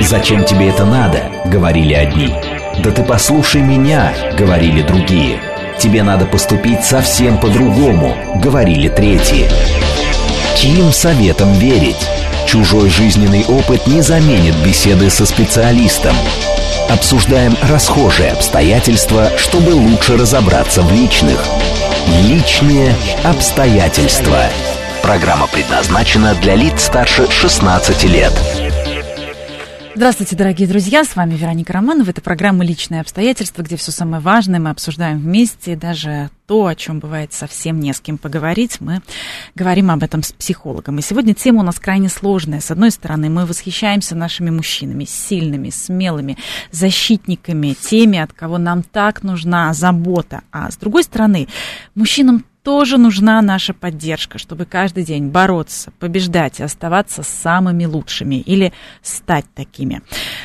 «Зачем тебе это надо?» – говорили одни. «Да ты послушай меня!» – говорили другие. «Тебе надо поступить совсем по-другому!» – говорили третьи. Чьим советом верить? Чужой жизненный опыт не заменит беседы со специалистом. Обсуждаем расхожие обстоятельства, чтобы лучше разобраться в личных. Личные обстоятельства. Программа предназначена для лиц старше 16 лет. Здравствуйте, дорогие друзья, с вами Вероника Романова. Это программа «Личные обстоятельства», где все самое важное мы обсуждаем вместе, даже то, о чем бывает совсем не с кем поговорить, мы говорим об этом с психологом. И сегодня тема у нас крайне сложная. С одной стороны, мы восхищаемся нашими мужчинами, сильными, смелыми, защитниками, теми, от кого нам так нужна забота. А с другой стороны, мужчинам тоже нужна наша поддержка, чтобы каждый день бороться, побеждать и оставаться самыми лучшими или стать такими.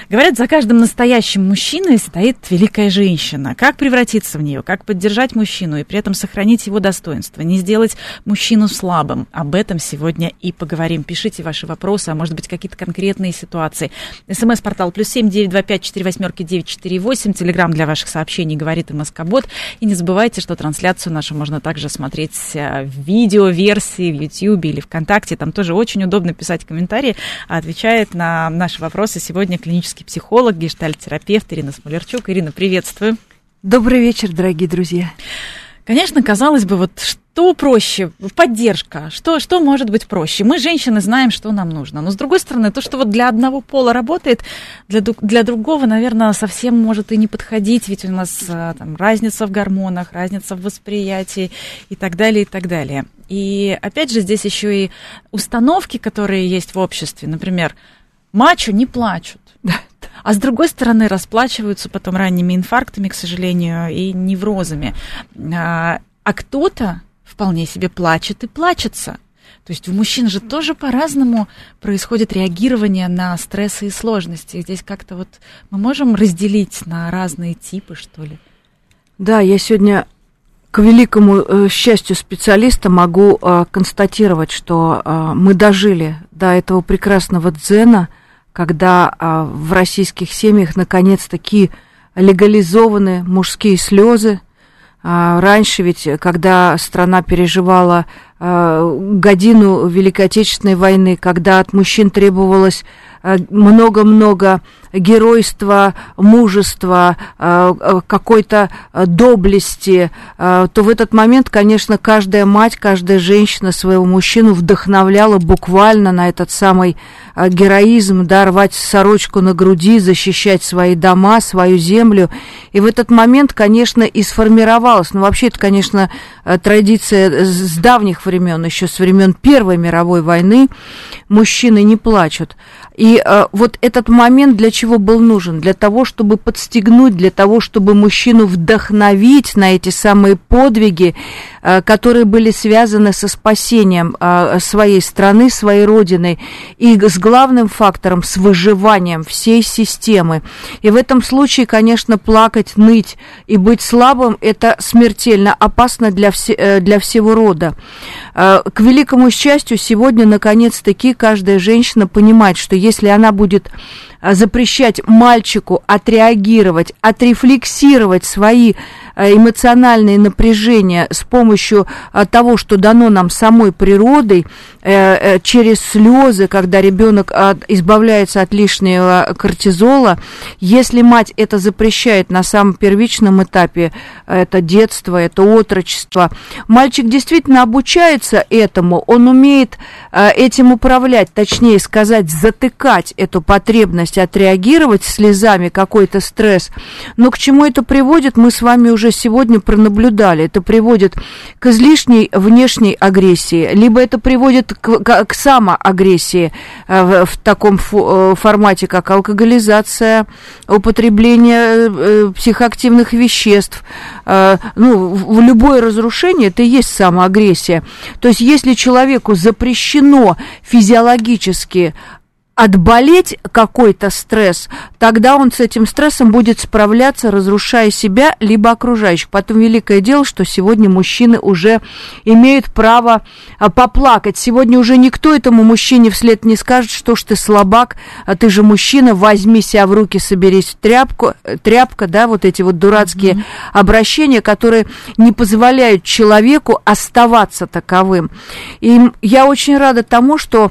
Говорят, за каждым настоящим мужчиной стоит великая женщина. Как превратиться в нее, как поддержать мужчину и при этом сохранить его достоинство, не сделать мужчину слабым. Об этом сегодня и поговорим. Пишите ваши вопросы, а может быть какие-то конкретные ситуации. СМС-портал +7 925 488 948. Телеграм для ваших сообщений говорит МСК-бот. И не забывайте, что трансляцию нашу можно также смотреть в видеоверсии в YouTube или ВКонтакте. Там тоже очень удобно писать комментарии. Отвечает на наши вопросы сегодня клинический психолог, гештальт-терапевт Ирина Смолярчук. Ирина, приветствую. Добрый вечер, дорогие друзья. Конечно, казалось бы, вот что проще? Поддержка. Что может быть проще? Мы, женщины, знаем, что нам нужно. Но, с другой стороны, то, что вот для одного пола работает, для другого, наверное, совсем может и не подходить. Ведь у нас там разница в гормонах, разница в восприятии и так далее, и так далее. И, опять же, здесь еще и установки, которые есть в обществе. Например, мачо не плачут. А с другой стороны, расплачиваются потом ранними инфарктами, к сожалению, и неврозами. А кто-то вполне себе плачет и плачется. То есть у мужчин же тоже по-разному происходит реагирование на стрессы и сложности. Здесь как-то вот мы можем разделить на разные типы, что ли? Да, я сегодня, к великому счастью специалиста, могу констатировать, что мы дожили до этого прекрасного дзена, когда в российских семьях наконец-таки легализованы мужские слезы. Раньше ведь, когда страна переживала годину Великой Отечественной войны, когда от мужчин требовалось много-много геройства, мужества, какой-то доблести, то в этот момент, конечно, каждая мать, каждая женщина своего мужчину вдохновляла буквально на этот самый героизм, да, рвать сорочку на груди, защищать свои дома, свою землю. И в этот момент, конечно, и сформировалась, ну, вообще, это, конечно, традиция с давних времен, еще с времен Первой мировой войны, мужчины не плачут. И вот этот момент для чего был нужен? Для того, чтобы подстегнуть, для того, чтобы мужчину вдохновить на эти самые подвиги, которые были связаны со спасением своей страны, своей родины, и с главным фактором, с выживанием всей системы. И в этом случае, конечно, плакать, ныть и быть слабым – это смертельно опасно для всего рода. К великому счастью, сегодня, наконец-таки, каждая женщина понимает, что если она будет запрещать мальчику отреагировать, отрефлексировать свои эмоциональные напряжения с помощью того, что дано нам самой природой, через слезы, когда ребенок избавляется от лишнего кортизола, если мать это запрещает на самом первичном этапе, это детство, это отрочество, мальчик действительно обучается этому, он умеет этим управлять, точнее сказать, затыкать эту потребность отреагировать слезами какой-то стресс. Но к чему это приводит, мы с вами уже сегодня пронаблюдали. Это приводит к излишней внешней агрессии, либо это приводит к самоагрессии в таком формате, как алкоголизация, употребление психоактивных веществ. Ну, в любое разрушение это и есть самоагрессия. То есть, если человеку запрещено физиологически отболеть какой-то стресс, тогда он с этим стрессом будет справляться, разрушая себя либо окружающих. Потом великое дело, что сегодня мужчины уже имеют право поплакать. Сегодня уже никто этому мужчине вслед не скажет, что ж ты слабак, а ты же мужчина, возьми себя в руки, соберись в тряпка, да, вот эти вот дурацкие обращения, которые не позволяют человеку оставаться таковым. И я очень рада тому, что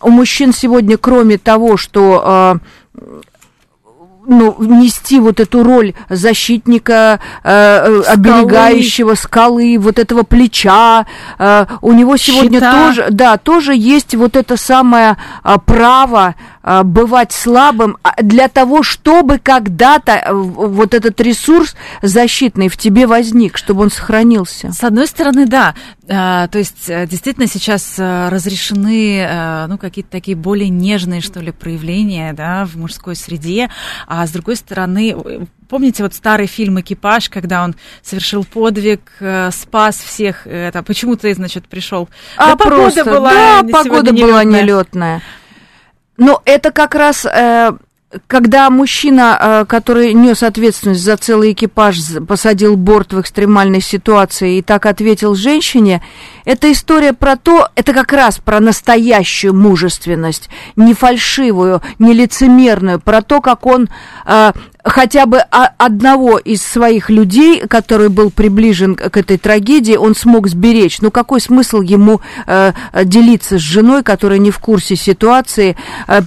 у мужчин сегодня, кроме того, что нести вот эту роль защитника, оберегающего скалы, вот этого плеча, у него сегодня тоже есть вот это самое право бывать слабым для того, чтобы когда-то вот этот ресурс защитный в тебе возник, чтобы он сохранился. С одной стороны, да. То есть действительно сейчас разрешены какие-то такие более нежные, что ли, проявления, да, в мужской среде. А с другой стороны, помните вот старый фильм «Экипаж», когда он совершил подвиг, спас всех, это почему-то, значит, пришел. Погода была нелетная. Но это как раз... Когда мужчина, который нес ответственность за целый экипаж, посадил борт в экстремальной ситуации и так ответил женщине, это история про то, это как раз про настоящую мужественность, не фальшивую, не лицемерную, про то, как он хотя бы одного из своих людей, который был приближен к этой трагедии, он смог сберечь. Ну, какой смысл ему делиться с женой, которая не в курсе ситуации,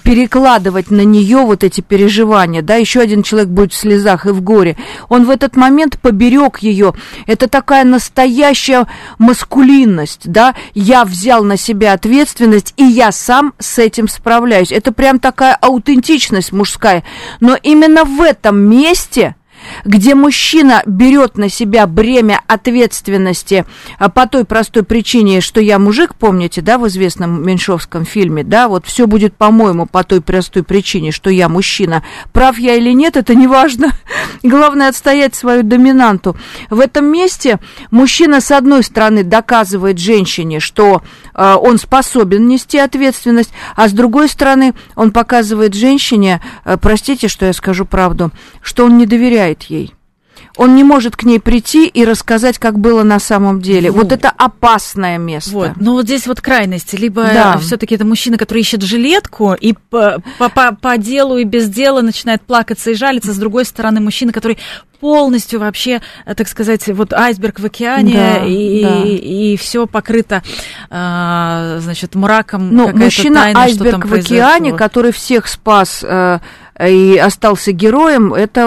перекладывать на нее вот эти переживания, да, еще один человек будет в слезах и в горе. Он в этот момент поберег ее. Это такая настоящая маскулинность, да, я взял на себя ответственность, и я сам с этим справляюсь. Это прям такая аутентичность мужская. Но именно в этом месте, где мужчина берет на себя бремя ответственности по той простой причине, что я мужик, помните, да, в известном меньшовском фильме, да, вот все будет, по-моему, по той простой причине, что я мужчина. Прав я или нет, это не важно. Главное отстоять свою доминанту. В этом месте мужчина, с одной стороны, доказывает женщине, что он способен нести ответственность, а с другой стороны, он показывает женщине, простите, что я скажу правду, что он не доверяет ей. Он не может к ней прийти и рассказать, как было на самом деле. Вот это опасное место. Вот. Но вот здесь вот крайности. Либо все-таки это мужчина, который ищет жилетку и по делу и без дела начинает плакаться и жалиться. С другой стороны, мужчина, который полностью вообще, так сказать, вот айсберг в океане, и все покрыто, значит, мраком. Ну, мужчина айсберг в океане, который всех спас и остался героем, это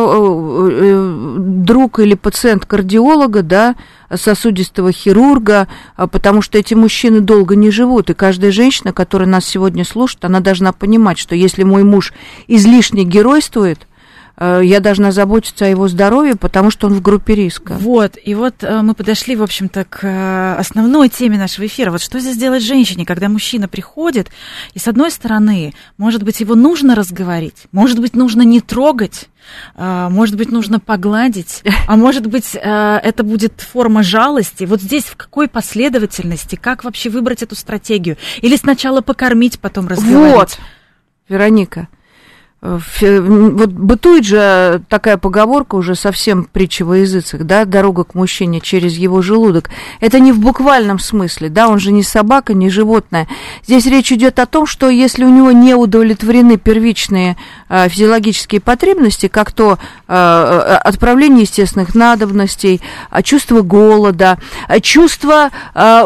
друг или пациент кардиолога, да, сосудистого хирурга, потому что эти мужчины долго не живут, и каждая женщина, которая нас сегодня слушает, она должна понимать, что если мой муж излишне геройствует, я должна заботиться о его здоровье, потому что он в группе риска. Вот, и вот мы подошли, в общем-то, к основной теме нашего эфира. Вот что здесь делать женщине, когда мужчина приходит, и, с одной стороны, может быть, его нужно разговорить, может быть, нужно не трогать, может быть, нужно погладить, а может быть, это будет форма жалости. Вот здесь в какой последовательности, как вообще выбрать эту стратегию? Или сначала покормить, потом разговорить? Вот, Вероника. Вот бытует же такая поговорка, уже совсем притча во языцах, да, дорога к мужчине через его желудок. Это не в буквальном смысле, да, он же не собака, не животное. Здесь речь идет о том, что если у него не удовлетворены первичные физиологические потребности, как то отправление естественных надобностей, чувство голода, чувство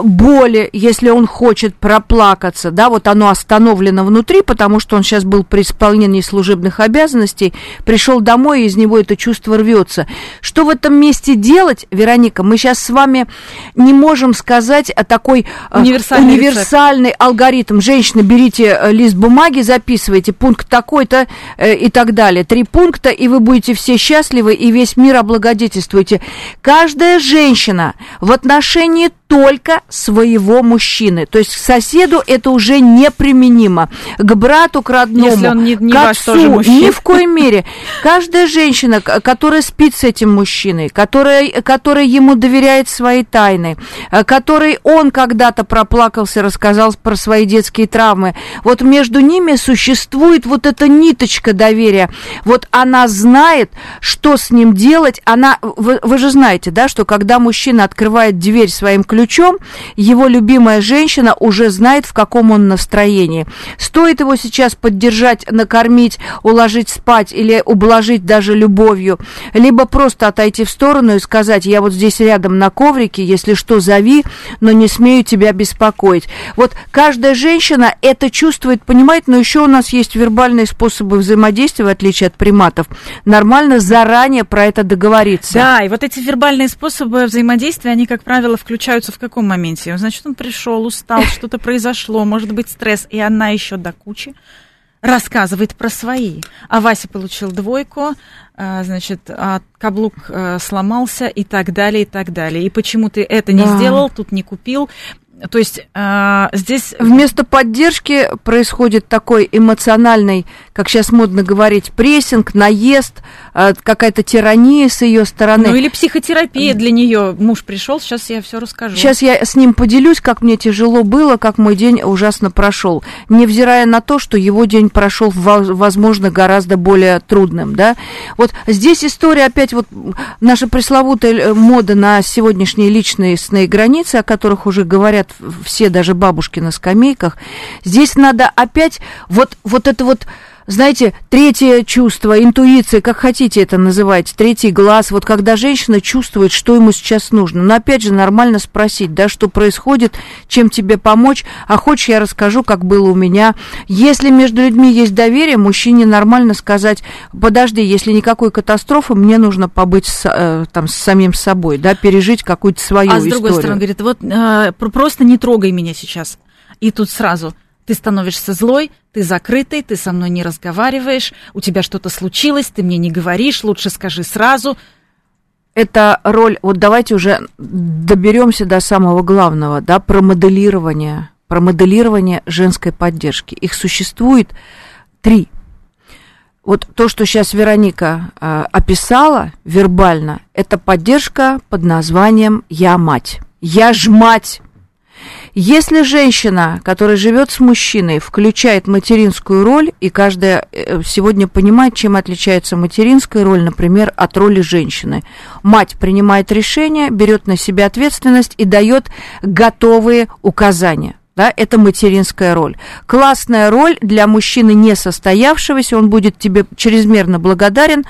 боли, если он хочет проплакаться, да, вот оно остановлено внутри, потому что он сейчас был при исполнении служебных обязанностей, пришел домой, и из него это чувство рвется. Что в этом месте делать, Вероника, мы сейчас с вами не можем сказать о такой универсальный алгоритм. Женщина, берите лист бумаги, записывайте пункт такой-то и так далее. 3 пункта, и вы будете все счастливы, и весь мир облагодетельствуете. Каждая женщина в отношении только своего мужчины. То есть к соседу это уже неприменимо. К брату, к родному, к отцу, тоже мужчина. Ни в коей мере. Каждая женщина, которая спит с этим мужчиной, которая ему доверяет свои тайны, которой он когда-то проплакался, рассказал про свои детские травмы, вот между ними существует вот эта ниточка доверия. Вот она знает, что с ним делать. Она, вы же знаете, да, что когда мужчина открывает дверь своим ключом, его любимая женщина уже знает, в каком он настроении. Стоит его сейчас поддержать, накормить, уложить спать или ублажить даже любовью, либо просто отойти в сторону и сказать: я вот здесь рядом на коврике, если что, зови, но не смею тебя беспокоить. Вот каждая женщина это чувствует, понимает, но еще у нас есть вербальные способы взаимодействия, в отличие от приматов. Нормально заранее про это договориться. Да, и вот эти вербальные способы взаимодействия, они, как правило, включаются в каком моменте? Значит, он пришел, устал, что-то произошло, может быть, стресс, и она еще до кучи рассказывает про свои. А Вася получил 2, значит, каблук сломался и так далее, и так далее. И почему ты это не сделал, тут не купил. То есть здесь... Вместо поддержки происходит такой эмоциональный, как сейчас модно говорить, прессинг, наезд, какая-то тирания с ее стороны. Ну или психотерапия для нее. Муж пришел, сейчас я все расскажу. Сейчас я с ним поделюсь, как мне тяжело было, как мой день ужасно прошел. Невзирая на то, что его день прошел, возможно, гораздо более трудным. Да? Вот здесь история опять, вот наша пресловутая мода на сегодняшние личностные границы, о которых уже говорят все, даже бабушки на скамейках. Здесь надо опять вот это вот, знаете, третье чувство, интуиция, как хотите это называть, третий глаз, вот когда женщина чувствует, что ему сейчас нужно. Но опять же, нормально спросить, да, что происходит, чем тебе помочь, а хочешь, я расскажу, как было у меня. Если между людьми есть доверие, мужчине нормально сказать: подожди, если никакой катастрофы, мне нужно побыть с самим собой, да, пережить какую-то свою историю. А с другой стороны, говорит, вот просто не трогай меня сейчас. И тут сразу... Ты становишься злой, ты закрытый, ты со мной не разговариваешь, у тебя что-то случилось, ты мне не говоришь, лучше скажи сразу. Это роль, вот давайте уже доберемся до самого главного, да, про моделирование женской поддержки. Их существует 3. Вот то, что сейчас Вероника описала вербально, это поддержка под названием «я мать», «я ж мать». Если женщина, которая живет с мужчиной, включает материнскую роль, и каждая сегодня понимает, чем отличается материнская роль, например, от роли женщины. Мать принимает решение, берет на себя ответственность и дает готовые указания. Да, это материнская роль. Классная роль для мужчины несостоявшегося, он будет тебе чрезмерно благодарен,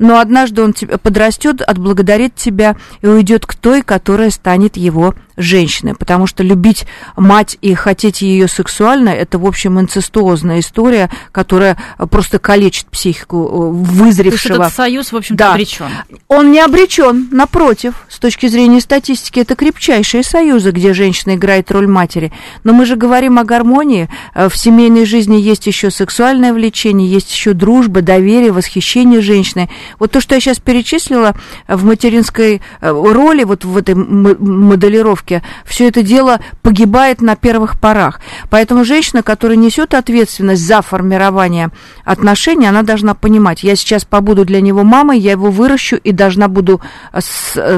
но однажды он подрастет, отблагодарит тебя и уйдет к той, которая станет его женщиной. Потому что любить мать и хотеть ее сексуально – это, в общем, инцестуозная история, которая просто калечит психику вызревшего. То есть этот союз, в общем-то, да, обречен. Он не обречен, напротив. С точки зрения статистики, это крепчайшие союзы, где женщина играет роль матери. Но мы же говорим о гармонии. В семейной жизни есть еще сексуальное влечение, есть еще дружба, доверие, восхищение женщины. Вот то, что я сейчас перечислила в материнской роли, вот в этой моделировке, все это дело погибает на первых порах. Поэтому женщина, которая несет ответственность за формирование отношений, она должна понимать: я сейчас побуду для него мамой, я его выращу и должна буду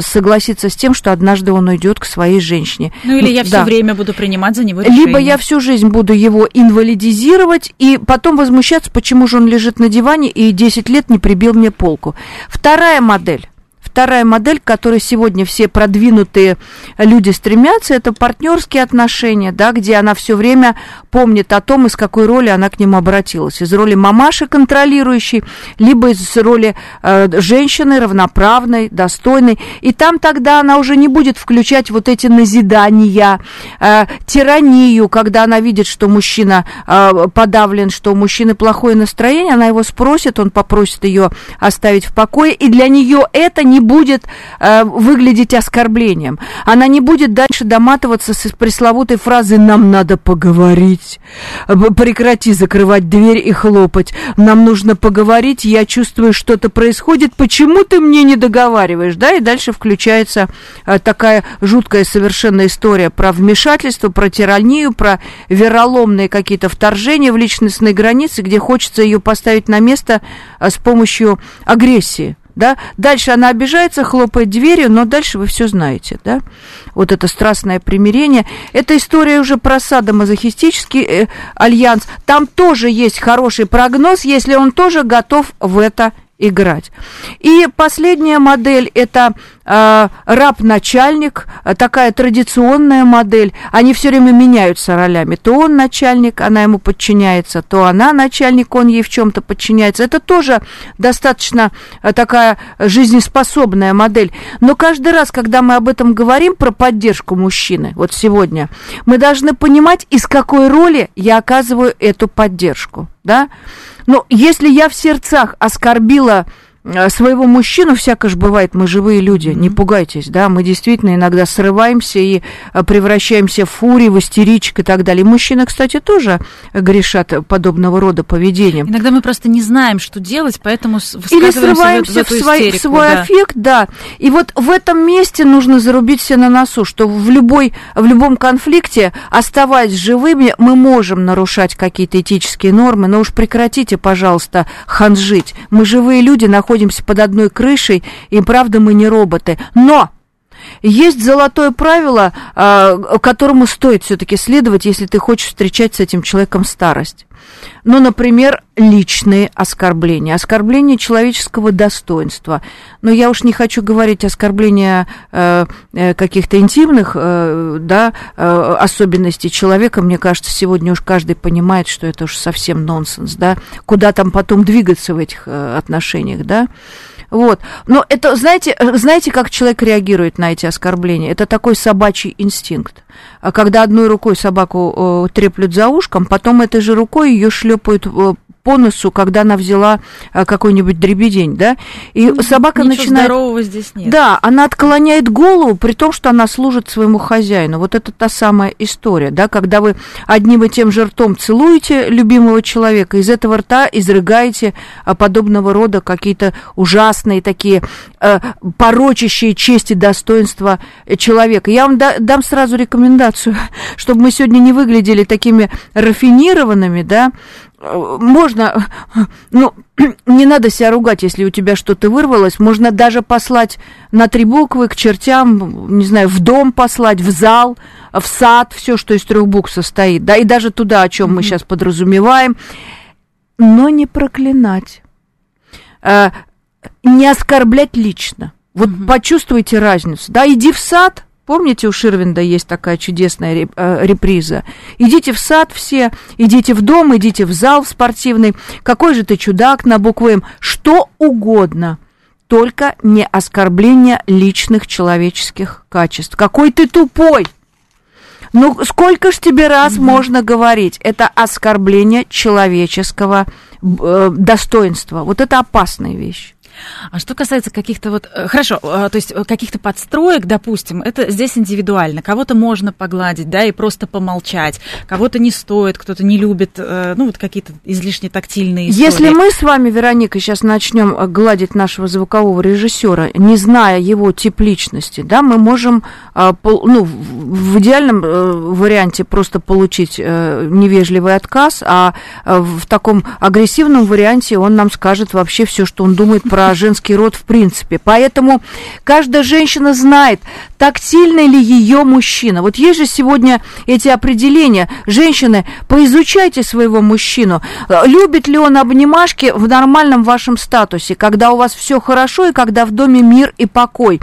согласиться с тем, что однажды он уйдет к своей женщине. Ну или я все время буду принимать за него решение. Либо я всю жизнь буду его инвалидизировать и потом возмущаться, почему же он лежит на диване и 10 лет не прибил мне полку. Вторая модель, к которой сегодня все продвинутые люди стремятся, это партнерские отношения, да, где она все время помнит о том, из какой роли она к ним обратилась. Из роли мамаши контролирующей, либо из роли женщины равноправной, достойной. И там тогда она уже не будет включать вот эти назидания, тиранию, когда она видит, что мужчина подавлен, что у мужчины плохое настроение, она его спросит, он попросит ее оставить в покое. И для нее это не не будет выглядеть оскорблением. Она не будет дальше доматываться с пресловутой фразой «нам надо поговорить», «прекрати закрывать дверь и хлопать», «нам нужно поговорить, я чувствую, что-то происходит, почему ты мне не договариваешь», да, и дальше включается такая жуткая совершенно история про вмешательство, про тиранию, про вероломные какие-то вторжения в личностные границы, где хочется ее поставить на место с помощью агрессии, да? Дальше она обижается, хлопает дверью, но дальше вы все знаете, да? Вот это страстное примирение. Это история уже про садомазохистический альянс. Там тоже есть хороший прогноз, если он тоже готов в это играть. И последняя модель – это раб-начальник, такая традиционная модель. Они все время меняются ролями. То он начальник, она ему подчиняется, то она начальник, он ей в чем-то подчиняется. Это тоже достаточно такая жизнеспособная модель. Но каждый раз, когда мы об этом говорим, про поддержку мужчины, вот сегодня, мы должны понимать, из какой роли я оказываю эту поддержку. Да? Но если я в сердцах оскорбила своего мужчину, всяко же бывает, мы живые люди, не пугайтесь, да, мы действительно иногда срываемся и превращаемся в фури, в истеричек и так далее. Мужчины, кстати, тоже грешат подобного рода поведением. Иногда мы просто не знаем, что делать, поэтому высказываемся в свой аффект, да. И вот в этом месте нужно зарубить себе на носу, что в любом конфликте, оставаясь живыми, мы можем нарушать какие-то этические нормы, но уж прекратите, пожалуйста, ханжить. Мы живые люди, находимся под одной крышей, и правда мы не роботы. Но есть золотое правило, которому стоит все-таки следовать, если ты хочешь встречать с этим человеком старость. Ну, например, личные оскорбления. Оскорбление человеческого достоинства. Но я уж не хочу говорить оскорбления каких-то интимных особенностей человека. Мне кажется, сегодня уж каждый понимает, что это уж совсем нонсенс, да. Куда там потом двигаться в этих отношениях, да. Вот. Но это, знаете, как человек реагирует на эти оскорбления? Это такой собачий инстинкт. Когда одной рукой собаку треплют за ушком, потом этой же рукой ее шлепают по носу, когда она взяла какой-нибудь дребедень, да? И собака ничего начинает... здорового здесь нет. Да, она отклоняет голову, при том, что она служит своему хозяину. Вот это та самая история, да? Когда вы одним и тем же ртом целуете любимого человека, из этого рта изрыгаете подобного рода какие-то ужасные такие порочащие честь и достоинство человека. Я вам дам сразу рекомендацию, чтобы мы сегодня не выглядели такими рафинированными, да? Можно, ну, не надо себя ругать, если у тебя что-то вырвалось. Можно даже послать на 3 буквы, к чертям, не знаю, в дом послать, в зал, в сад, все, что из 3 букв состоит, да, и даже туда, о чем мы сейчас подразумеваем. Но не проклинать, не оскорблять лично. Вот почувствуйте разницу, да, иди в сад. Помните, у Ширвинда есть такая чудесная реприза? «Идите в сад все, идите в дом, идите в зал спортивный. Какой же ты чудак» на букву «М». Что угодно, только не оскорбление личных человеческих качеств. «Какой ты тупой!» Ну, сколько ж тебе раз можно говорить? Это оскорбление человеческого достоинства. Вот это опасная вещь. А что касается каких-то вот... Хорошо, то есть каких-то подстроек, допустим, это здесь индивидуально. Кого-то можно погладить, да, и просто помолчать. Кого-то не стоит, кто-то не любит, ну, вот какие-то излишне тактильные истории. Если мы с вами, Вероника, сейчас начнем гладить нашего звукового режиссера, не зная его тип личности, да, мы можем, ну, в идеальном варианте просто получить невежливый отказ, а в таком агрессивном варианте он нам скажет вообще все, что он думает про женский род в принципе. Поэтому каждая женщина знает, тактильный ли ее мужчина. Вот есть же сегодня эти определения. Женщины, поизучайте своего мужчину. Любит ли он обнимашки в нормальном вашем статусе, когда у вас все хорошо и когда в доме мир и покой?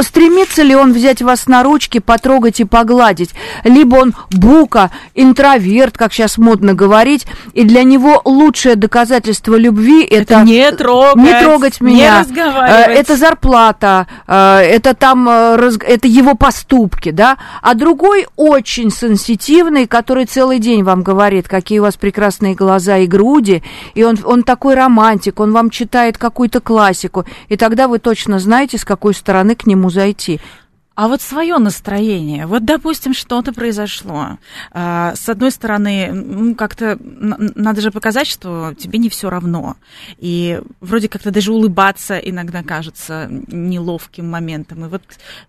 Стремится ли он взять вас на ручки, потрогать и погладить? Либо он бука, интроверт, как сейчас модно говорить, и для него лучшее доказательство любви это... не трогать. меня, это зарплата, это там, это его поступки, да, а другой очень сенситивный, который целый день вам говорит, какие у вас прекрасные глаза и груди, и он такой романтик, он вам читает какую-то классику, и тогда вы точно знаете, с какой стороны к нему зайти. А вот свое настроение, вот, допустим, что-то произошло. С одной стороны, ну, как-то надо же показать, что тебе не все равно. И вроде как-то даже улыбаться иногда кажется неловким моментом. И вот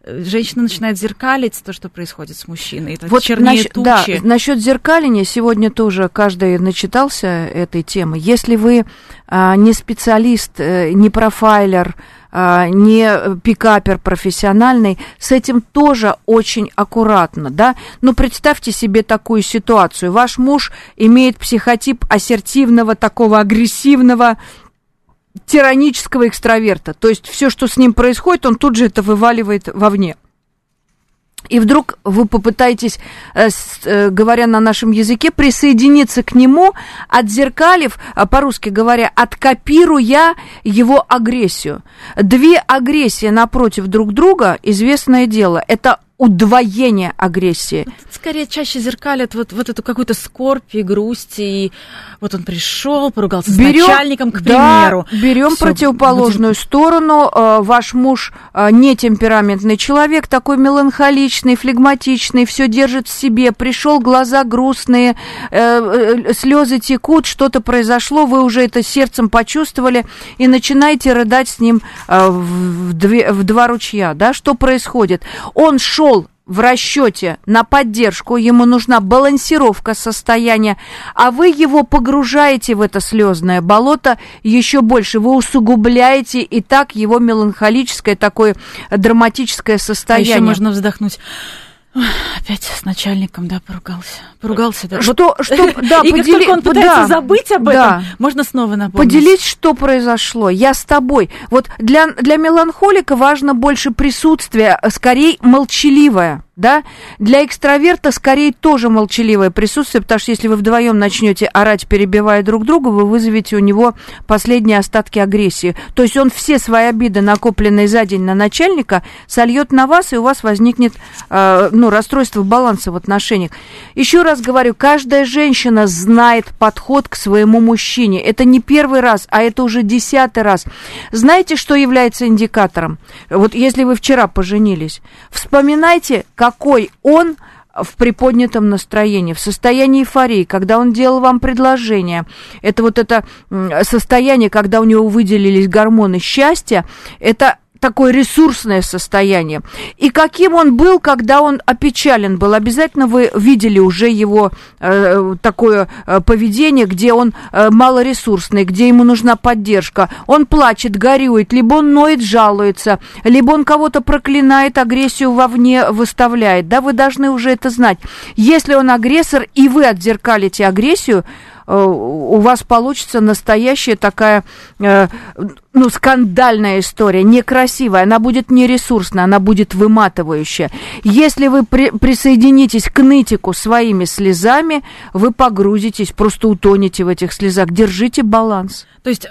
женщина начинает зеркалить то, что происходит с мужчиной. Это вот чернее тучи. Да, насчет зеркаления сегодня тоже каждый начитался этой темы. Если вы не специалист, не профайлер, не пикапер профессиональный, с этим тоже очень аккуратно, да. Но представьте себе такую ситуацию. Ваш муж имеет психотип ассертивного, такого агрессивного, тиранического экстраверта. То есть все, что с ним происходит, он тут же это вываливает вовне. И вдруг вы попытаетесь, говоря на нашем языке, присоединиться к нему, отзеркалив, по-русски говоря, откопируя его агрессию. Две агрессии напротив друг друга, известное дело, это удвоение агрессии. Скорее, чаще зеркалят вот эту какую-то скорбь и грусть, и вот он пришел, поругался с начальником, к примеру. Да, берем противоположную сторону. Ваш муж не темпераментный человек, такой меланхоличный, флегматичный, все держит в себе, пришел, глаза грустные, слезы текут, что-то произошло, вы уже это сердцем почувствовали, и начинаете рыдать с ним в два ручья, да, что происходит? Он шел в расчете на поддержку, ему нужна балансировка состояния, а вы его погружаете в это слезное болото еще больше, вы усугубляете и так его меланхолическое, такое драматическое состояние. А еще можно вздохнуть. Опять с начальником, да, поругался, да. И как только он пытается забыть об этом, можно снова напомнить. Поделись, что произошло, я с тобой. Вот для меланхолика важно больше присутствие, скорее молчаливое, да. Для экстраверта скорее тоже молчаливое присутствие, потому что если вы вдвоем начнете орать, перебивая друг друга, вы вызовете у него последние остатки агрессии. То есть он все свои обиды, накопленные за день на начальника, сольет на вас, и у вас возникнет... расстройство баланса в отношениях. Еще раз говорю, каждая женщина знает подход к своему мужчине. Это не первый раз, а это уже 10-й раз. Знаете, что является индикатором? Вот если вы вчера поженились, вспоминайте, какой он в приподнятом настроении, в состоянии эйфории, когда он делал вам предложение. Это вот это состояние, когда у него выделились гормоны счастья, это такое ресурсное состояние. И каким он был, когда он опечален был. Обязательно вы видели уже его такое поведение, где он малоресурсный, где ему нужна поддержка. Он плачет, горюет, либо он ноет, жалуется, либо он кого-то проклинает, агрессию вовне выставляет. Да, вы должны уже это знать. Если он агрессор, и вы отзеркалите агрессию, у вас получится настоящая такая, скандальная история, некрасивая. Она будет нересурсная, она будет выматывающая. Если вы присоединитесь к нытику своими слезами, вы погрузитесь, просто утонете в этих слезах. Держите баланс. То есть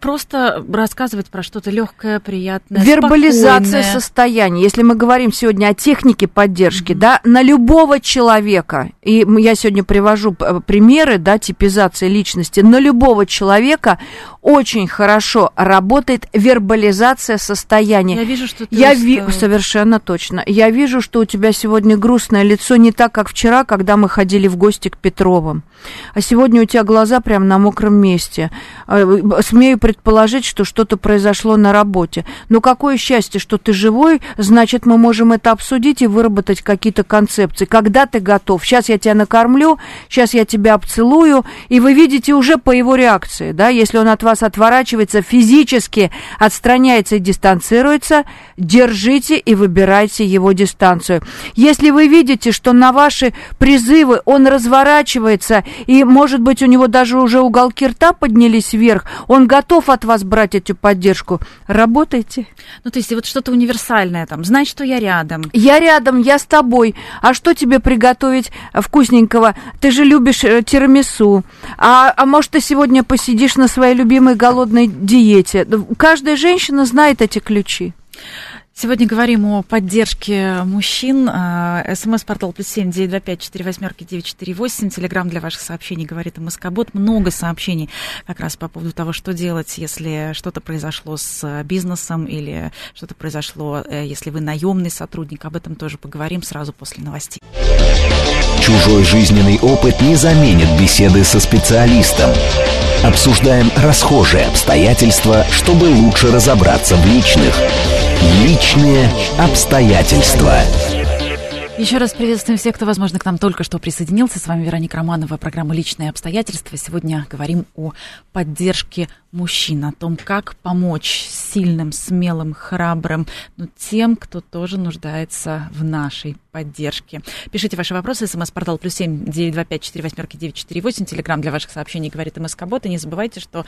просто рассказывать про что-то легкое, приятное, вербализация спокойное состояния. Если мы говорим сегодня о технике поддержки, да, на любого человека, и я сегодня привожу примеры, да, типизации личности, на любого человека очень хорошо работает вербализация состояния. Я вижу, что ты совершенно точно. Я вижу, что у тебя сегодня грустное лицо, не так, как вчера, когда мы ходили в гости к Петровым. А сегодня у тебя глаза прям на мокром месте. Смею предположить, что что-то произошло на работе. Но какое счастье, что ты живой, значит, мы можем это обсудить и выработать какие-то концепции. Когда ты готов? Сейчас я тебя накормлю, сейчас я тебя обцелую, и вы видите уже по его реакции, да, если он от вас отворачивается, физически отстраняется и дистанцируется, держите и выбирайте его дистанцию. Если вы видите, что на ваши призывы он разворачивается, и, может быть, у него даже уже уголки рта поднялись вверх, он готов от вас брать эту поддержку, работайте. Ну, то есть, вот что-то универсальное там, знать, что я рядом. Я рядом, я с тобой. А что тебе приготовить вкусненького? Ты же любишь тирамису. А может, ты сегодня посидишь на своей любимой голодной диете? ключи. Каждая женщина знает эти ключи. Сегодня говорим о поддержке мужчин. СМС-портал +7 925 48 948. Телеграм для ваших сообщений говорит МСК-бот. Много сообщений как раз по поводу того, что делать, если что-то произошло с бизнесом или что-то произошло, если вы наемный сотрудник. Об этом тоже поговорим сразу после новостей. Чужой жизненный опыт не заменит беседы со специалистом. Обсуждаем расхожие обстоятельства, чтобы лучше разобраться в личных. Личные обстоятельства. Еще раз приветствуем всех, кто, возможно, к нам только что присоединился. С вами Вероника Романова, программа «Личные обстоятельства». Сегодня говорим о поддержке мужчин, о том, как помочь сильным, смелым, храбрым, но тем, кто тоже нуждается в нашей поддержке. Пишите ваши вопросы. СМС-портал +7 925 48 948. Телеграм для ваших сообщений говорит МСК-бот. И не забывайте, что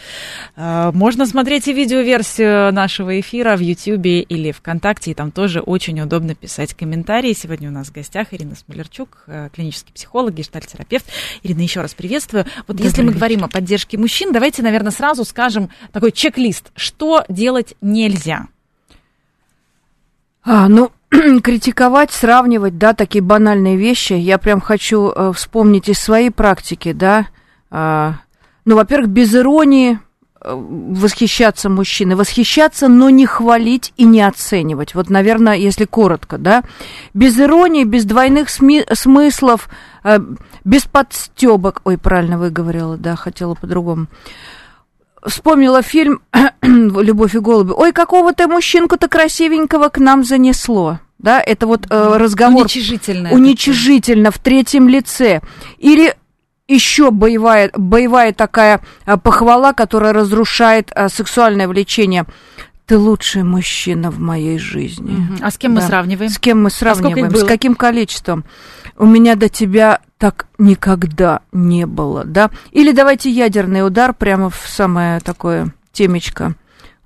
можно смотреть и видеоверсию нашего эфира в Ютьюбе или ВКонтакте. И там тоже очень удобно писать комментарии. Сегодня у нас в гостях Ирина Смолярчук, клинический психолог, гештальт-терапевт. Ирина, еще раз приветствую. Вот если мы говорим о поддержке мужчин, давайте, наверное, сразу скажем такой чек-лист. Что делать нельзя? Критиковать, сравнивать, да, такие банальные вещи. Я прям хочу вспомнить из своей практики, да. Во-первых, без иронии восхищаться мужчиной. Восхищаться, но не хвалить и не оценивать. Вот, наверное, если коротко, да. Без иронии, без двойных смыслов, без подстёбок. Ой, правильно выговорила, да, хотела по-другому. Вспомнила фильм «Любовь и голуби». Ой, какого ты мужчинку-то красивенького к нам занесло. Да, это вот разговор уничижительно в третьем лице. Или еще боевая такая похвала, которая разрушает сексуальное влечение. Ты лучший мужчина в моей жизни. Угу. А с кем, да, мы сравниваем? С кем мы сравниваем? С каким количеством? У меня до тебя так никогда не было, да? Или давайте ядерный удар прямо в самое такое темечко.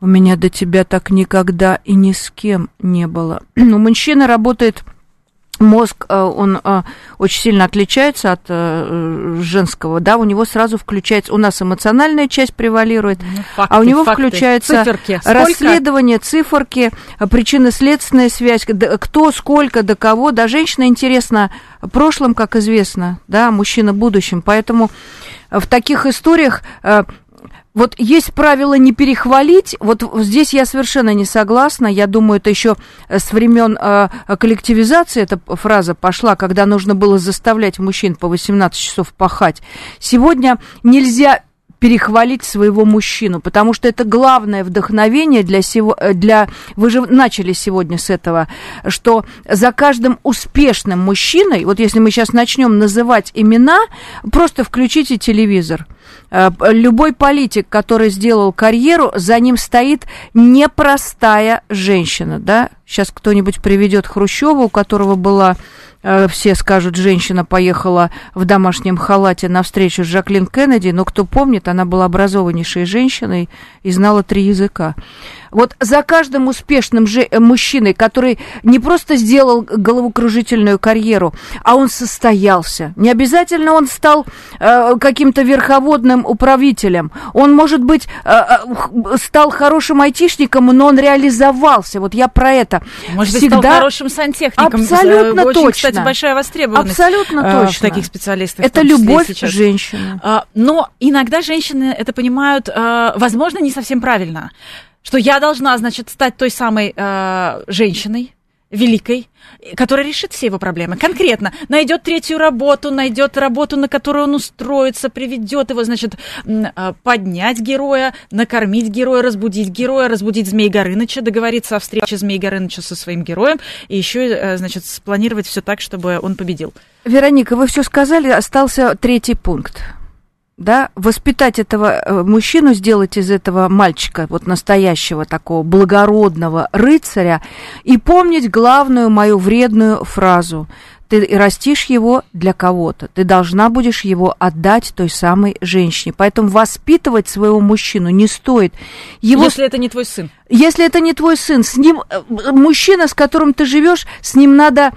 У меня до тебя так никогда и ни с кем не было. У мужчины работает мозг, он очень сильно отличается от женского, да, у него сразу включается, у нас эмоциональная часть превалирует, факты, а у него включается расследование, циферки, причинно-следственная связь, кто, сколько, до кого, да, женщина интересна прошлым, как известно, да, мужчина будущим, поэтому в таких историях... Вот есть правило не перехвалить, вот здесь я совершенно не согласна, я думаю, это еще с времен коллективизации эта фраза пошла, когда нужно было заставлять мужчин по 18 часов пахать. Сегодня нельзя перехвалить своего мужчину, потому что это главное вдохновение для... Вы же начали сегодня с этого, что за каждым успешным мужчиной, вот если мы сейчас начнем называть имена, просто включите телевизор. Любой политик, который сделал карьеру, за ним стоит непростая женщина, да? Сейчас кто-нибудь приведет Хрущева, у которого была... Все скажут, женщина поехала в домашнем халате на встречу с Жаклин Кеннеди, но кто помнит, она была образованнейшей женщиной и знала 3 языка. Вот за каждым успешным мужчиной, который не просто сделал головокружительную карьеру, а он состоялся. Не обязательно он стал каким-то верховодным управителем. Он, может быть, стал хорошим айтишником, но он реализовался. Вот я про это. Может быть, стал хорошим сантехником. Абсолютно точно. Это большая востребованность. Абсолютно точно. Таких специалистов. Это любовь женщины. Но иногда женщины это понимают, возможно, не совсем правильно, что я должна, значит, стать той самой женщиной великой, которая решит все его проблемы. Конкретно найдет 3-ю работу, найдет работу, на которую он устроится, приведет его, значит, поднять героя, накормить героя, разбудить Змея Горыныча, договориться о встрече Змея Горыныча со своим героем и еще, значит, спланировать все так, чтобы он победил. Вероника, вы все сказали, остался 3-й пункт. Да, воспитать этого мужчину, сделать из этого мальчика, вот настоящего такого благородного рыцаря, и помнить главную мою вредную фразу. Ты растишь его для кого-то, ты должна будешь его отдать той самой женщине. Поэтому воспитывать своего мужчину не стоит. Если это не твой сын. Если это не твой сын, с ним, мужчина, с которым ты живешь, с ним надо...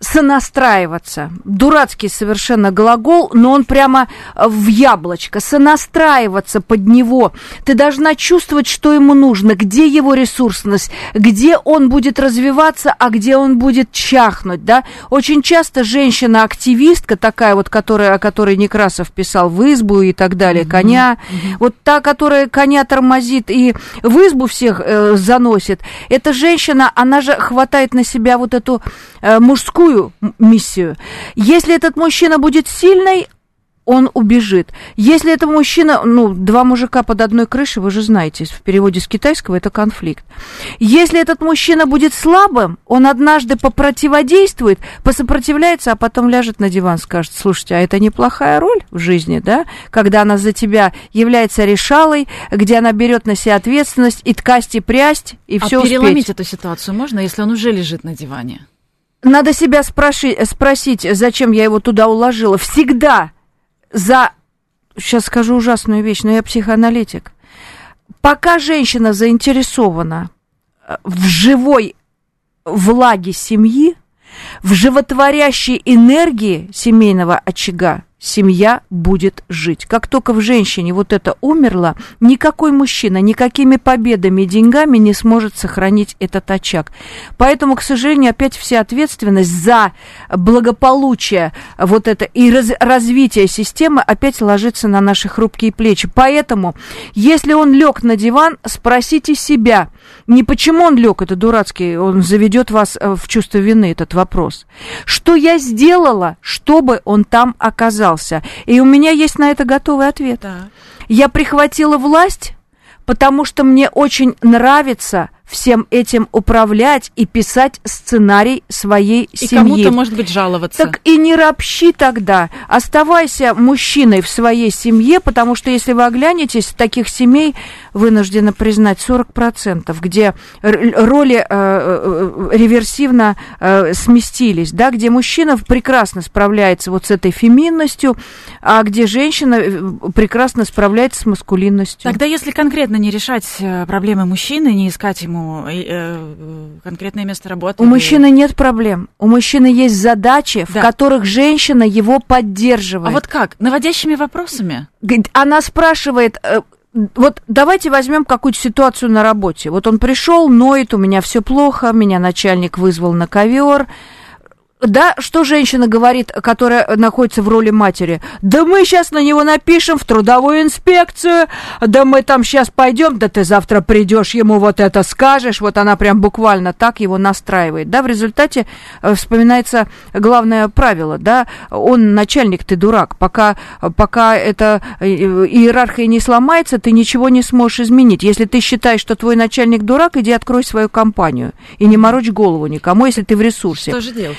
сонастраиваться. Дурацкий совершенно глагол, но он прямо в яблочко. Сонастраиваться под него. Ты должна чувствовать, что ему нужно, где его ресурсность, где он будет развиваться, а где он будет чахнуть, да? Очень часто женщина-активистка, такая вот, о которой Некрасов писал, в избу и так далее, коня, вот та, которая коня тормозит и в избу всех заносит, эта женщина, она же хватает на себя вот эту мужскую миссию. Если этот мужчина будет сильный, он убежит. Если это мужчина, два мужика под одной крышей, вы же знаете, в переводе с китайского это конфликт. Если этот мужчина будет слабым, он однажды попротиводействует, посопротивляется, а потом ляжет на диван, скажет: слушайте, а это неплохая роль в жизни, да? Когда она за тебя является решалой, где она берет на себя ответственность и ткасть, и прясть, и все успеть. А переломить эту ситуацию можно, если он уже лежит на диване? Надо себя спросить, зачем я его туда уложила. Всегда за... Сейчас скажу ужасную вещь, но я психоаналитик. Пока женщина заинтересована в живой влаге семьи, в животворящей энергии семейного очага, семья будет жить. Как только в женщине вот это умерло, никакой мужчина, никакими победами и деньгами не сможет сохранить этот очаг. Поэтому, к сожалению, опять вся ответственность за благополучие вот это и развитие системы опять ложится на наши хрупкие плечи. Поэтому, если он лег на диван, спросите себя, не почему он лег, это дурацкий, он заведет вас в чувство вины, этот вопрос. Что я сделала, чтобы он там оказался? И у меня есть на это готовый ответ. Да. Я прихватила власть, потому что мне очень нравится всем этим управлять и писать сценарий своей семьи. И кому-то, может быть, жаловаться. Так и не ропщи тогда. Оставайся мужчиной в своей семье, потому что, если вы оглянетесь, таких семей вынуждены признать 40%, где роли реверсивно сместились, да, где мужчина прекрасно справляется вот с этой феминностью, а где женщина прекрасно справляется с маскулинностью. Тогда, если конкретно не решать проблемы мужчины, не искать ему конкретное место работы. У мужчины нет проблем. У мужчины есть задачи, да, в которых женщина его поддерживает. А вот как? Наводящими вопросами? Она спрашивает... Вот давайте возьмем какую-то ситуацию на работе. Вот он пришел, ноет, у меня все плохо, меня начальник вызвал на ковер. Да, что женщина говорит, которая находится в роли матери? Да мы сейчас на него напишем в трудовую инспекцию, да мы там сейчас пойдем, да ты завтра придешь, ему вот это скажешь. Вот она прям буквально так его настраивает. Да, в результате вспоминается главное правило, да, он начальник, ты дурак. Пока эта иерархия не сломается, ты ничего не сможешь изменить. Если ты считаешь, что твой начальник дурак, иди открой свою компанию и не морочь голову никому, если ты в ресурсе. Что же делать?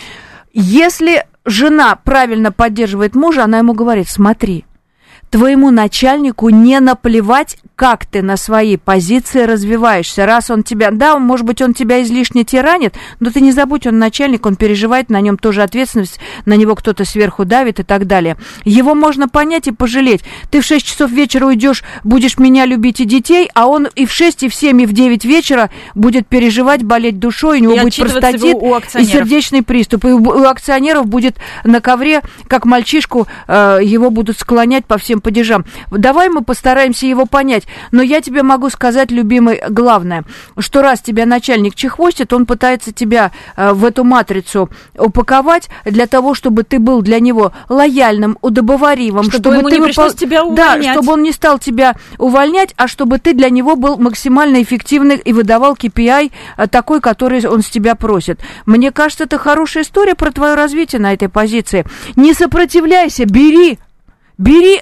Если жена правильно поддерживает мужа, она ему говорит: смотри, твоему начальнику не наплевать, как ты на своей позиции развиваешься. Раз он тебя... Да, может быть, он тебя излишне тиранит, но ты не забудь, он начальник, он переживает, на нем тоже ответственность, на него кто-то сверху давит и так далее. Его можно понять и пожалеть. Ты в 6 часов вечера уйдешь, будешь меня любить и детей, а он и в 6, и в 7, и в 9 вечера будет переживать, болеть душой, у него будет простатит и сердечный приступ. И у акционеров будет на ковре, как мальчишку, его будут склонять по всем падежам. Давай мы постараемся его понять. Но я тебе могу сказать, любимый, главное, что раз тебя начальник чехвостит, он пытается тебя в эту матрицу упаковать для того, чтобы ты был для него лояльным, удобоваривым, чтобы ему ты не пришлось тебя увольнять. Да, чтобы он не стал тебя увольнять, а чтобы ты для него был максимально эффективный и выдавал KPI такой, который он с тебя просит. Мне кажется, это хорошая история про твое развитие на этой позиции. Не сопротивляйся, бери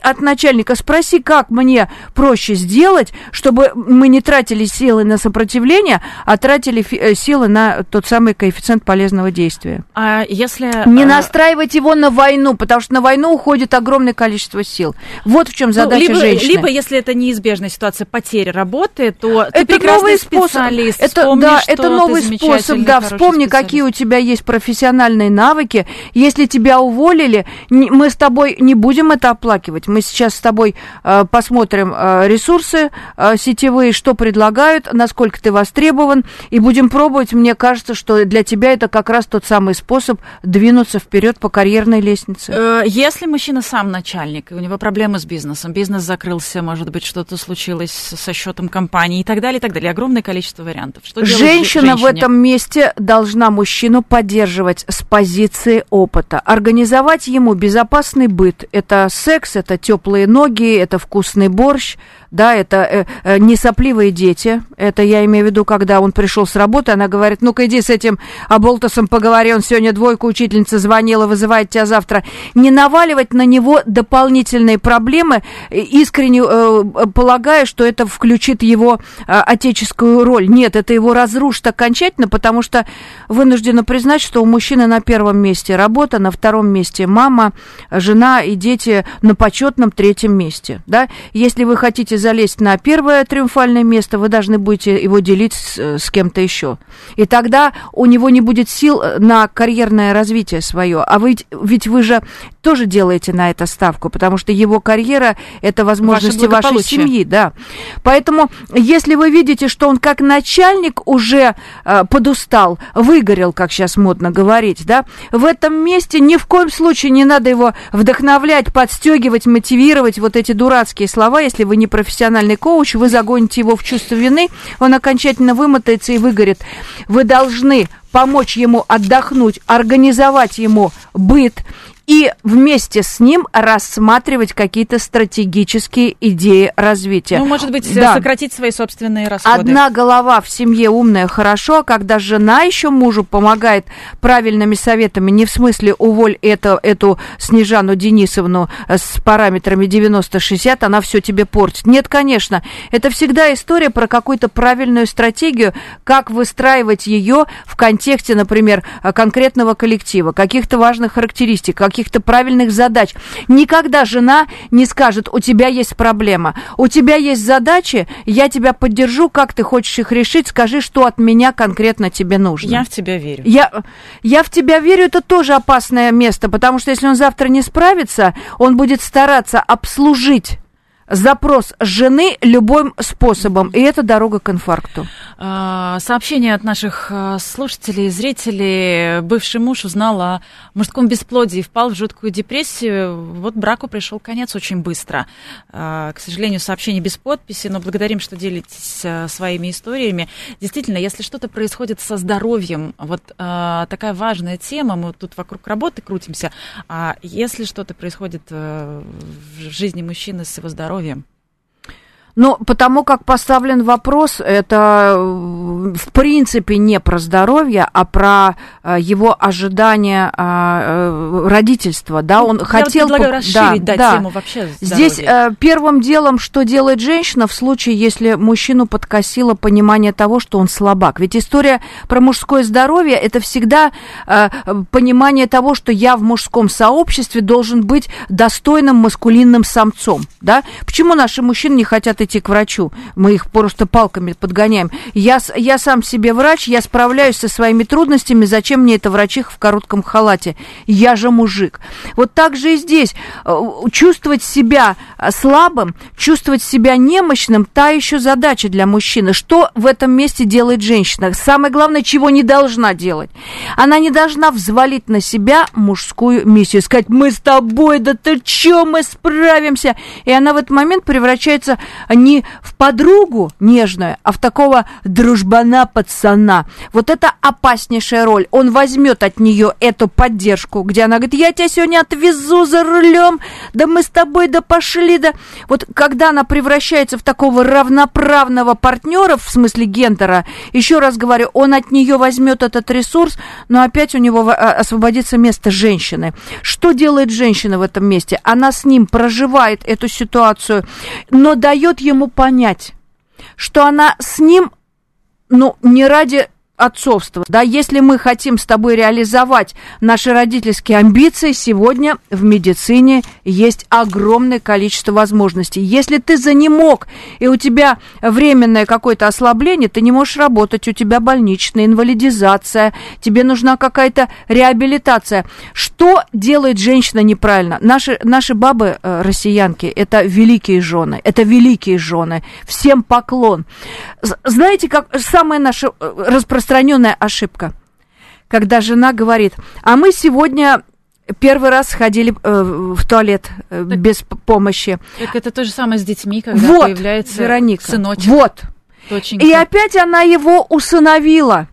от начальника, спроси, как мне проще сделать, чтобы мы не тратили силы на сопротивление, а тратили силы на тот самый коэффициент полезного действия. А если... Не настраивать его на войну, потому что на войну уходит огромное количество сил. Вот в чем задача женщины. Либо, если это неизбежная ситуация потери работы, то ты прекрасный специалист. Это новый способ, да, вспомни, какие у тебя есть профессиональные навыки. Если тебя уволили, мы с тобой не будем это оплачивать. оплакивать. Мы сейчас с тобой посмотрим ресурсы сетевые, что предлагают, насколько ты востребован, и будем пробовать. Мне кажется, что для тебя это как раз тот самый способ двинуться вперед по карьерной лестнице. Если мужчина сам начальник, и у него проблемы с бизнесом, бизнес закрылся, может быть, что-то случилось со счетом компании и так далее, и так далее. Огромное количество вариантов. Что женщина в этом месте должна мужчину поддерживать с позиции опыта, организовать ему безопасный быт. Это секс, это теплые ноги, это вкусный борщ, да, это не сопливые дети. Это я имею в виду, когда он пришел с работы, она говорит, ну-ка иди с этим оболтусом поговори, он сегодня двойку, учительница звонила, вызывает тебя завтра. Не наваливать на него дополнительные проблемы, искренне полагая, что это включит его отеческую роль. Нет, это его разрушит окончательно, потому что вынуждена признать, что у мужчины на первом месте работа, на втором месте мама, жена и дети, на почетном третьем месте. Да? Если вы хотите залезть на первое триумфальное место, вы должны будете его делить с кем-то еще. И тогда у него не будет сил на карьерное развитие свое. А ведь вы же тоже делаете на это ставку, потому что его карьера – это возможности вашей семьи. Да. Поэтому, если вы видите, что он как начальник уже подустал, выгорел, как сейчас модно говорить, да, в этом месте ни в коем случае не надо его вдохновлять, подстегивать, мотивировать, вот эти дурацкие слова. Если вы не профессиональный коуч, вы загоните его в чувство вины, он окончательно вымотается и выгорит. Вы должны помочь ему отдохнуть, организовать ему быт и вместе с ним рассматривать какие-то стратегические идеи развития. Ну, может быть, да, сократить свои собственные расходы. Одна голова в семье умная, хорошо, а когда жена еще мужу помогает правильными советами, не в смысле уволь эту Снежану Денисовну с параметрами 90-60, она все тебе портит. Нет, конечно, это всегда история про какую-то правильную стратегию, как выстраивать ее в контексте, например, конкретного коллектива, каких-то важных характеристик, каких-то правильных задач. Никогда жена не скажет, у тебя есть проблема, у тебя есть задачи, я тебя поддержу, как ты хочешь их решить, скажи, что от меня конкретно тебе нужно. Я в тебя верю. Я в тебя верю, это тоже опасное место, потому что если он завтра не справится, он будет стараться обслужить запрос жены любым способом, и это дорога к инфаркту. Сообщение от наших слушателей и зрителей. Бывший муж узнал о мужском бесплодии, впал в жуткую депрессию. Вот браку пришел конец очень быстро. К сожалению, сообщение без подписи, но благодарим, что делитесь своими историями. Действительно, если что-то происходит со здоровьем, вот такая важная тема, мы тут вокруг работы крутимся, а если что-то происходит в жизни мужчины с его здоровьем, ну, потому как поставлен вопрос, это в принципе не про здоровье, а про его ожидание родительства, да, он хотел... Я предлагаю расширить, да, тему вообще здоровья. Здесь первым делом, что делает женщина в случае, если мужчину подкосило понимание того, что он слабак. Ведь история про мужское здоровье – это всегда понимание того, что я в мужском сообществе должен быть достойным маскулинным самцом, да. Почему наши мужчины не хотят идти к врачу? Мы их просто палками подгоняем. Я сам себе врач, я справляюсь со своими трудностями, зачем мне эта врачиха в коротком халате? Я же мужик. Вот так же и здесь. Чувствовать себя слабым, чувствовать себя немощным, та еще задача для мужчины. Что в этом месте делает женщина? Самое главное, чего не должна делать. Она не должна взвалить на себя мужскую миссию, сказать, мы с тобой, да ты че, мы справимся. И она в этот момент превращается не в подругу нежную, а в такого дружбана-пацана. Вот это опаснейшая роль. Он возьмет от нее эту поддержку, где она говорит, я тебя сегодня отвезу за рулем, да мы с тобой, да пошли, да. Вот когда она превращается в такого равноправного партнера, в смысле гендера, еще раз говорю, он от нее возьмет этот ресурс, но опять у него освободится место женщины. Что делает женщина в этом месте? Она с ним проживает эту ситуацию, но дает ему понять, что она с ним, ну, не ради отцовства. Да, если мы хотим с тобой реализовать наши родительские амбиции, сегодня в медицине есть огромное количество возможностей. Если ты занемог, и у тебя временное какое-то ослабление, ты не можешь работать, у тебя больничная, инвалидизация, тебе нужна какая-то реабилитация. Что делает женщина неправильно? Наши бабы, россиянки, это великие жены, всем поклон. Знаете, как самая наша распространенная ошибка, когда жена говорит: а мы сегодня первый раз ходили в туалет без помощи. Так это то же самое с детьми, когда вот, появляется Вероника, сыночек. Вот. Точенько. И опять она его усыновила.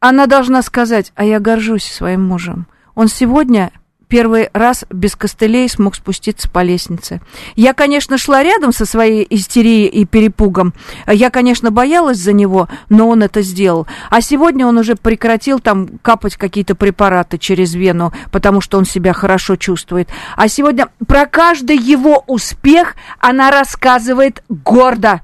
Она должна сказать: а я горжусь своим мужем. Он сегодня первый раз без костылей смог спуститься по лестнице. Я, конечно, шла рядом со своей истерией и перепугом. Я, конечно, боялась за него, но он это сделал. А сегодня он уже прекратил там капать какие-то препараты через вену, потому что он себя хорошо чувствует. А сегодня про каждый его успех она рассказывает гордо.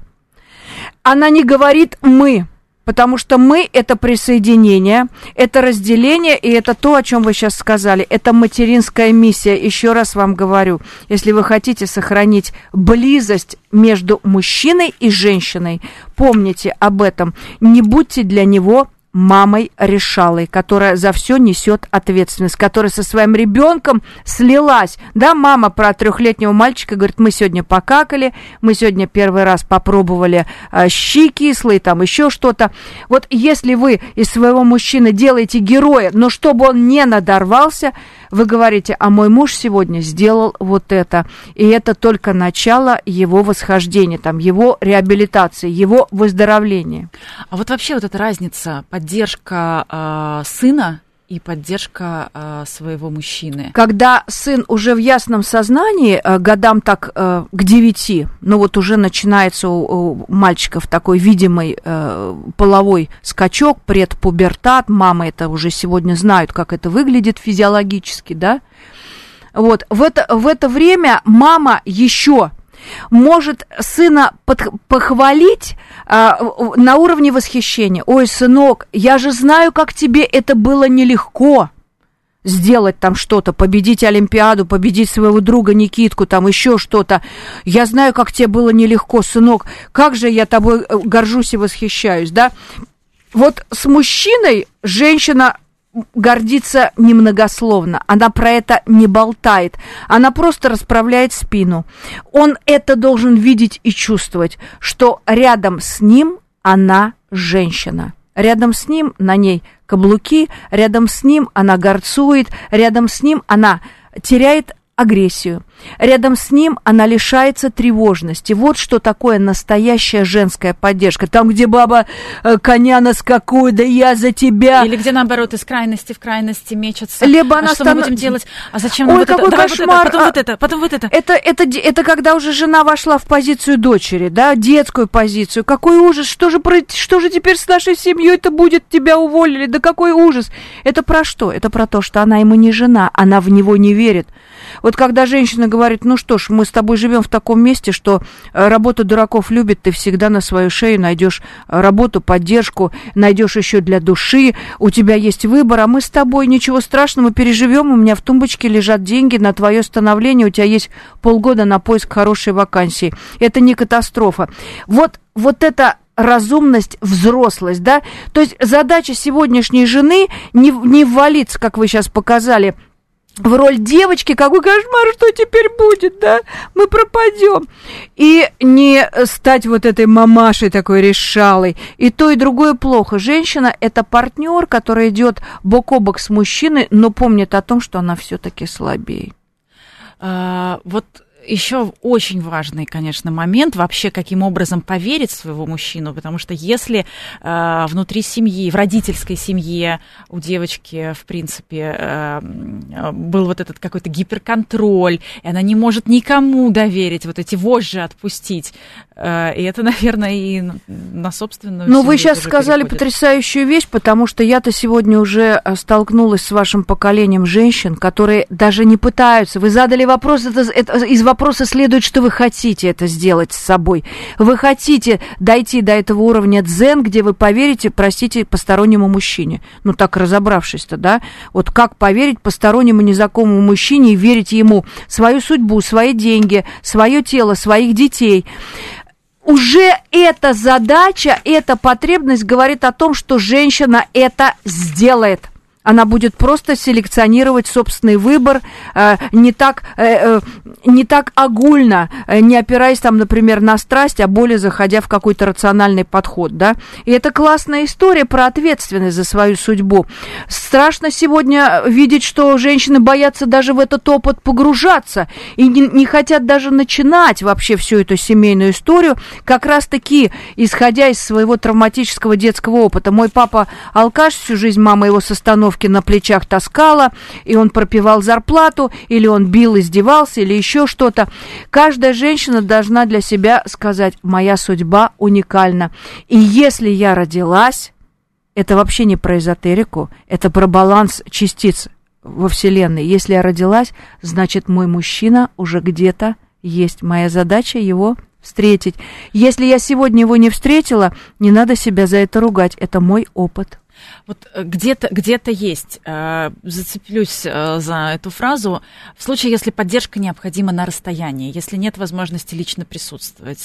Она не говорит «мы». Потому что мы – это присоединение, это разделение, и это то, о чем вы сейчас сказали. Это материнская миссия. Еще раз вам говорю, если вы хотите сохранить близость между мужчиной и женщиной, помните об этом. Не будьте для него мамой-решалой, которая за все несет ответственность, которая со своим ребенком слилась. Да, мама про трехлетнего мальчика говорит: мы сегодня покакали, мы сегодня первый раз попробовали щи кислые, там еще что-то. Вот если вы из своего мужчины делаете героя, но чтобы он не надорвался, вы говорите: а мой муж сегодня сделал вот это. И это только начало его восхождения, там, его реабилитации, его выздоровления. А вот вообще вот эта разница, поддержка сына и поддержка своего мужчины. Когда сын уже в ясном сознании, годам так к 9, ну вот уже начинается у мальчиков такой видимый половой скачок, предпубертат, мамы это уже сегодня знают, как это выглядит физиологически, да? Вот, в это время мама еще может сына похвалить на уровне восхищения. Ой, сынок, я же знаю, как тебе это было нелегко сделать там что-то, победить Олимпиаду, победить своего друга Никитку, там еще что-то. Я знаю, как тебе было нелегко, сынок, как же я тобой горжусь и восхищаюсь, да? Вот с мужчиной женщина гордится немногословно, она про это не болтает, она просто расправляет спину. Он это должен видеть и чувствовать, что рядом с ним она женщина. Рядом с ним на ней каблуки, рядом с ним она горцует, рядом с ним она теряет агрессию. Рядом с ним она лишается тревожности. Вот что такое настоящая женская поддержка. Там, где баба коня на скаку, да я за тебя. Или где, наоборот, из крайности в крайности мечется. Либо она что мы будем делать? А зачем? Ой, вот какой это? Кошмар. Давай вот это, потом вот это, потом вот это. Это когда уже жена вошла в позицию дочери, да, детскую позицию. Какой ужас, что же теперь с нашей семьей это будет? Тебя уволили, да какой ужас. Это про что? Это про то, что она ему не жена, она в него не верит. Вот когда женщина говорит: ну что ж, мы с тобой живем в таком месте, что работу дураков любит, ты всегда на свою шею найдешь работу, поддержку, найдешь еще для души, у тебя есть выбор, а мы с тобой ничего страшного переживем, у меня в тумбочке лежат деньги на твое становление, у тебя есть полгода на поиск хорошей вакансии. Это не катастрофа. Вот это разумность, взрослость, да? То есть задача сегодняшней жены не ввалиться, как вы сейчас показали, в роль девочки, какой кошмар, что теперь будет, да? Мы пропадем. И не стать вот этой мамашей такой решалой. И то, и другое плохо. Женщина – это партнер, который идет бок о бок с мужчиной, но помнит о том, что она все-таки слабее. Вот еще очень важный, конечно, момент вообще, каким образом поверить своего мужчину, потому что если внутри семьи, в родительской семье у девочки, в принципе, был вот этот какой-то гиперконтроль, и она не может никому доверить, вот эти вожжи отпустить, и это, наверное, и на собственную семью. Ну, вы сейчас сказали потрясающую вещь, потому что я-то сегодня уже столкнулась с вашим поколением женщин, которые даже не пытаются. Вы задали вопрос из вопроса, вопроса следует, что вы хотите это сделать с собой. Вы хотите дойти до этого уровня дзен, где вы поверите, простите, постороннему мужчине. Ну, так разобравшись-то, да? Вот как поверить постороннему незнакомому мужчине и верить ему свою судьбу, свои деньги, свое тело, своих детей. Уже эта задача, эта потребность говорит о том, что женщина это сделает. Она будет просто селекционировать собственный выбор не так огульно, не опираясь, там, например, на страсть, а более заходя в какой-то рациональный подход. Да? И это классная история про ответственность за свою судьбу. Страшно сегодня видеть, что женщины боятся даже в этот опыт погружаться и не хотят даже начинать вообще всю эту семейную историю, как раз-таки исходя из своего травматического детского опыта. Мой папа алкаш, всю жизнь мама его с остановки на плечах таскала, и он пропивал зарплату, или он бил, издевался, или еще что-то. Каждая женщина должна для себя сказать: моя судьба уникальна. И если я родилась, это вообще не про эзотерику, это про баланс частиц во Вселенной. Если я родилась, значит, мой мужчина уже где-то есть. Моя задача его встретить. Если я сегодня его не встретила, не надо себя за это ругать. Это мой опыт. Вот где-то есть, зацеплюсь за эту фразу, в случае, если поддержка необходима на расстоянии, если нет возможности лично присутствовать,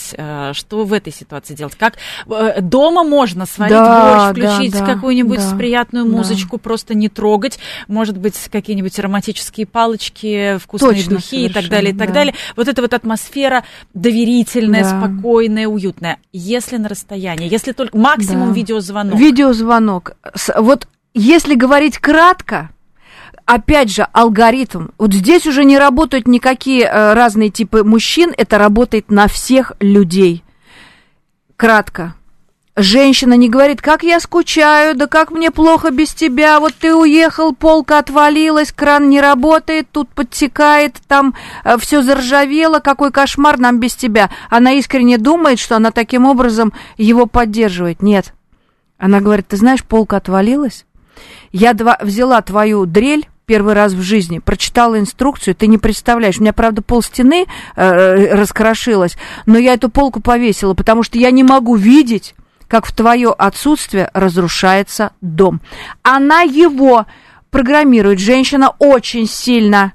что в этой ситуации делать? Как дома можно сварить борщ, включить какую-нибудь приятную музычку, просто не трогать, может быть, какие-нибудь ароматические палочки, вкусные духи и так далее, и так далее. Вот эта вот атмосфера доверительная, спокойная, уютная. Если на расстоянии, если только максимум видеозвонок. Видеозвонок. Вот если говорить кратко, опять же, алгоритм. Вот здесь уже не работают никакие разные типы мужчин, это работает на всех людей. Кратко. Женщина не говорит: как я скучаю, да как мне плохо без тебя, вот ты уехал, полка отвалилась, кран не работает, тут подтекает, там все заржавело, какой кошмар нам без тебя. Она искренне думает, что она таким образом его поддерживает. Нет. Она говорит: ты знаешь, полка отвалилась, я взяла твою дрель первый раз в жизни, прочитала инструкцию, ты не представляешь, у меня, правда, полстены раскрошилось, но я эту полку повесила, потому что я не могу видеть, как в твое отсутствие разрушается дом. Она его программирует, женщина очень сильно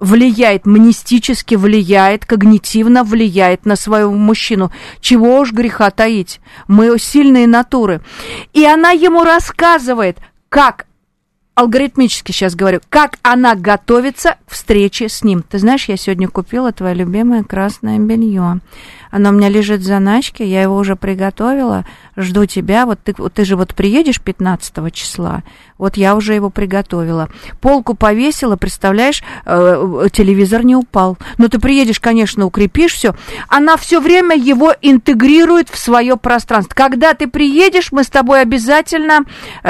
влияет, мнистически влияет, когнитивно влияет на своего мужчину. Чего уж греха таить. Мы сильные натуры. И она ему рассказывает, как, алгоритмически сейчас говорю, как она готовится к встрече с ним. Ты знаешь, я сегодня купила твое любимое красное белье. Оно у меня лежит в заначке, я его уже приготовила, жду тебя. Вот ты же вот приедешь 15 числа, вот я уже его приготовила. Полку повесила, представляешь, телевизор не упал. Но ты приедешь, конечно, укрепишь все. Она все время его интегрирует в свое пространство. Когда ты приедешь, мы с тобой обязательно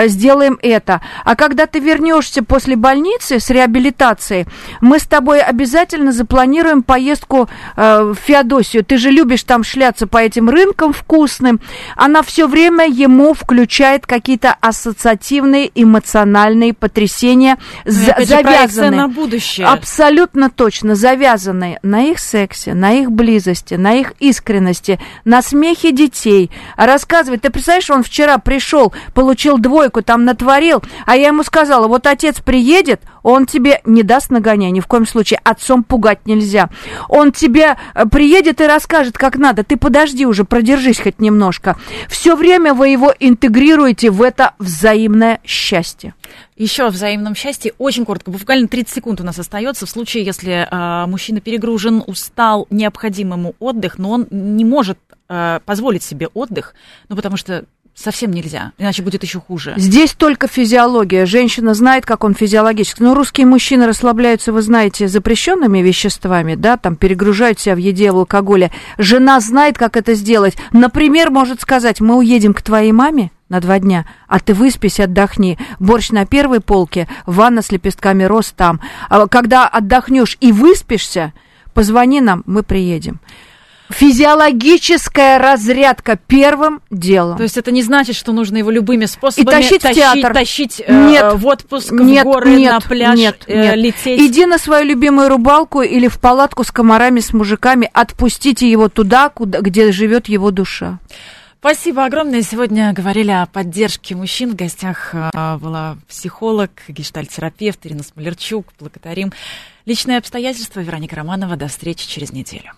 сделаем это. А когда ты вернешься после больницы с реабилитацией, мы с тобой обязательно запланируем поездку в Феодосию. Ты же любишь там шляться по этим рынкам вкусным. Она все время ему включает какие-то ассоциативные, эмоциональные потрясения, завязанные на будущее. Абсолютно точно, завязанные на их сексе, на их близости, на их искренности, на смехе детей. Рассказывает: ты представляешь, он вчера пришел, получил двойку, там натворил, а я ему сказала: вот отец приедет, он тебе не даст нагоняй, ни в коем случае, отцом пугать нельзя. Он тебе приедет и расскажет, как надо, ты подожди уже, продержись хоть немножко. Все время вы его интегрируете в это взаимное счастье. Еще о взаимном счастье. Очень коротко, буквально 30 секунд у нас остается. В случае, если мужчина перегружен, устал, необходим ему отдых, но он не может позволить себе отдых, ну потому что совсем нельзя, иначе будет еще хуже. Здесь только физиология. Женщина знает, как он физиологически. Но русские мужчины расслабляются, вы знаете, запрещенными веществами, да, там перегружают себя в еде, в алкоголе. Жена знает, как это сделать. Например, может сказать: мы уедем к твоей маме на 2 дня, а ты выспись, отдохни. Борщ на первой полке, ванна с лепестками роз там. А когда отдохнешь и выспишься, позвони нам, мы приедем. Физиологическая разрядка первым делом. То есть это не значит, что нужно его любыми способами тащить в отпуск, в горы, на пляж, лететь. Иди на свою любимую рыбалку или в палатку с комарами, с мужиками. Отпустите его туда, где живет его душа. Спасибо огромное. Сегодня говорили о поддержке мужчин. В гостях была психолог, гештальтерапевт Ирина Смолярчук. Благодарим. Личные обстоятельства. Вероника Романова. До встречи через неделю.